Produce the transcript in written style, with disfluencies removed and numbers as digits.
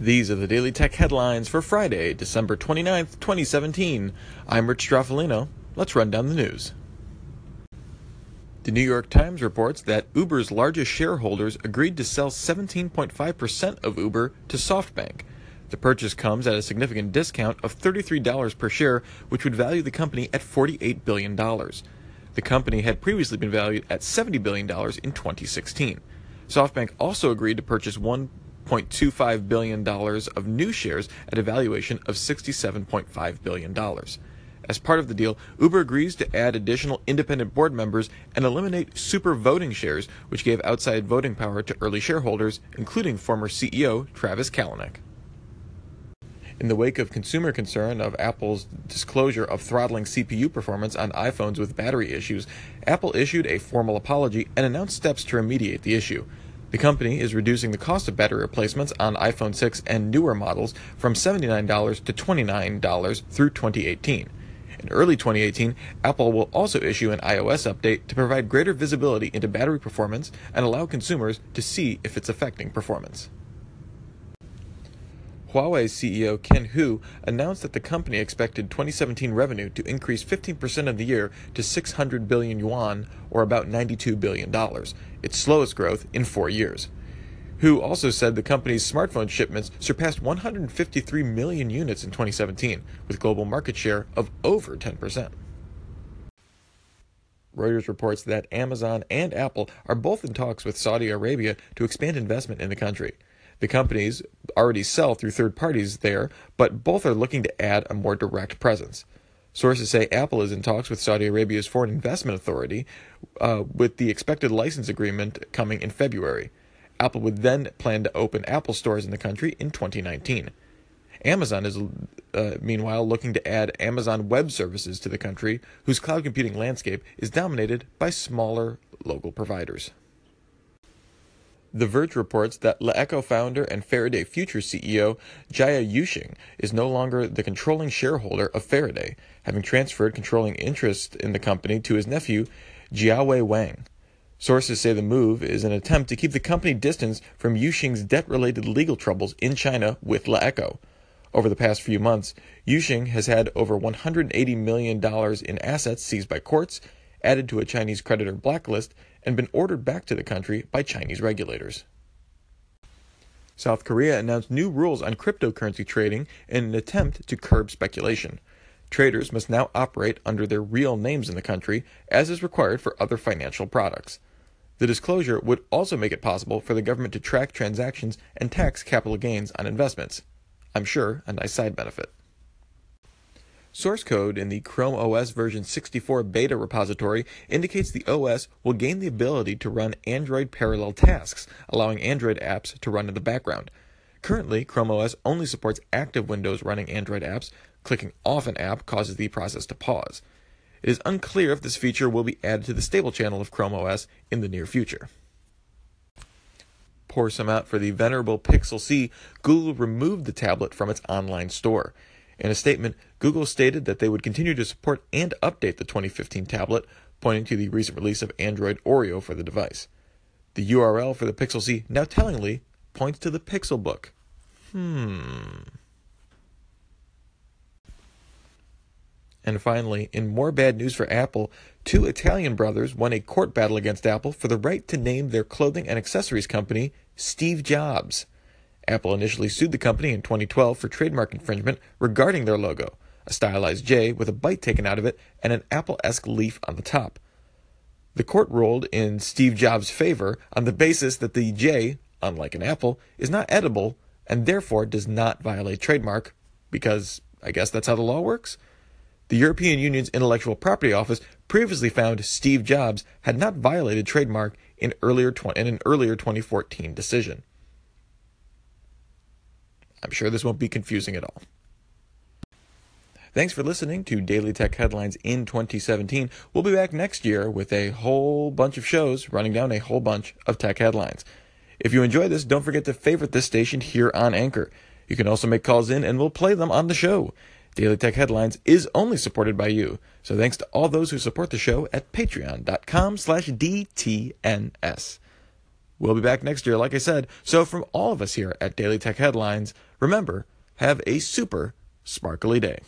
These are the Daily Tech headlines for Friday, December 29th, 2017. I'm Rich Straffolino. Let's run down the news. The New York Times reports that Uber's largest shareholders agreed to sell 17.5% of Uber to SoftBank. The purchase comes at a significant discount of $33 per share, which would value the company at $48 billion. The company had previously been valued at $70 billion in 2016. SoftBank also agreed to purchase $1.25 billion of new shares at a valuation of $67.5 billion. As part of the deal, Uber agrees to add additional independent board members and eliminate super voting shares, which gave outside voting power to early shareholders, including former CEO Travis Kalanick. In the wake of consumer concern of Apple's disclosure of throttling CPU performance on iPhones with battery issues, Apple issued a formal apology and announced steps to remediate the issue. The company is reducing the cost of battery replacements on iPhone 6 and newer models from $79 to $29 through 2018. In early 2018, Apple will also issue an iOS update to provide greater visibility into battery performance and allow consumers to see if it's affecting performance. Huawei CEO Ken Hu announced that the company expected 2017 revenue to increase 15% of the year to 600 billion yuan, or about $92 billion, its slowest growth in 4 years. Hu also said the company's smartphone shipments surpassed 153 million units in 2017, with global market share of over 10%. Reuters reports that Amazon and Apple are both in talks with Saudi Arabia to expand investment in the country. The companies already sell through third parties there, but both are looking to add a more direct presence. Sources say Apple is in talks with Saudi Arabia's Foreign Investment Authority, with the expected license agreement coming in February. Apple would then plan to open Apple stores in the country in 2019. Amazon is, meanwhile, looking to add Amazon Web Services to the country, whose cloud computing landscape is dominated by smaller local providers. The Verge reports that LeEco founder and Faraday Future CEO Jia Yueting is no longer the controlling shareholder of Faraday, having transferred controlling interest in the company to his nephew Jiawei Wang. Sources say the move is an attempt to keep the company distanced from Yueting's debt-related legal troubles in China with LeEco. Over the past few months, Yueting has had over $180 million in assets seized by courts, added to a Chinese creditor blacklist, and been ordered back to the country by Chinese regulators. South Korea announced new rules on cryptocurrency trading in an attempt to curb speculation. Traders must now operate under their real names in the country, as is required for other financial products. The disclosure would also make it possible for the government to track transactions and tax capital gains on investments. I'm sure a nice side benefit. Source code in the Chrome OS version 64 beta repository indicates the OS will gain the ability to run Android parallel tasks, allowing Android apps to run in the background. Currently, Chrome OS only supports active windows running Android apps. Clicking off an app causes the process to pause. It is unclear if this feature will be added to the stable channel of Chrome OS in the near future. Pour some out for the venerable Pixel C, Google removed the tablet from its online store. In a statement, Google stated that they would continue to support and update the 2015 tablet, pointing to the recent release of Android Oreo for the device. The URL for the Pixel C now tellingly points to the Pixelbook. And finally, in more bad news for Apple, two Italian brothers won a court battle against Apple for the right to name their clothing and accessories company Steve Jobs. Apple initially sued the company in 2012 for trademark infringement regarding their logo, a stylized J with a bite taken out of it and an Apple-esque leaf on the top. The court ruled in Steve Jobs' favor on the basis that the J, unlike an apple, is not edible and therefore does not violate trademark, because I guess that's how the law works? The European Union's Intellectual Property Office previously found Steve Jobs had not violated trademark in an earlier 2014 decision. I'm sure this won't be confusing at all. Thanks for listening to Daily Tech Headlines in 2017. We'll be back next year with a whole bunch of shows running down a whole bunch of tech headlines. If you enjoy this, don't forget to favorite this station here on Anchor. You can also make calls in and we'll play them on the show. Daily Tech Headlines is only supported by you. So thanks to all those who support the show at patreon.com/DTNS. We'll be back next year, like I said. So from all of us here at Daily Tech Headlines, remember, have a super sparkly day.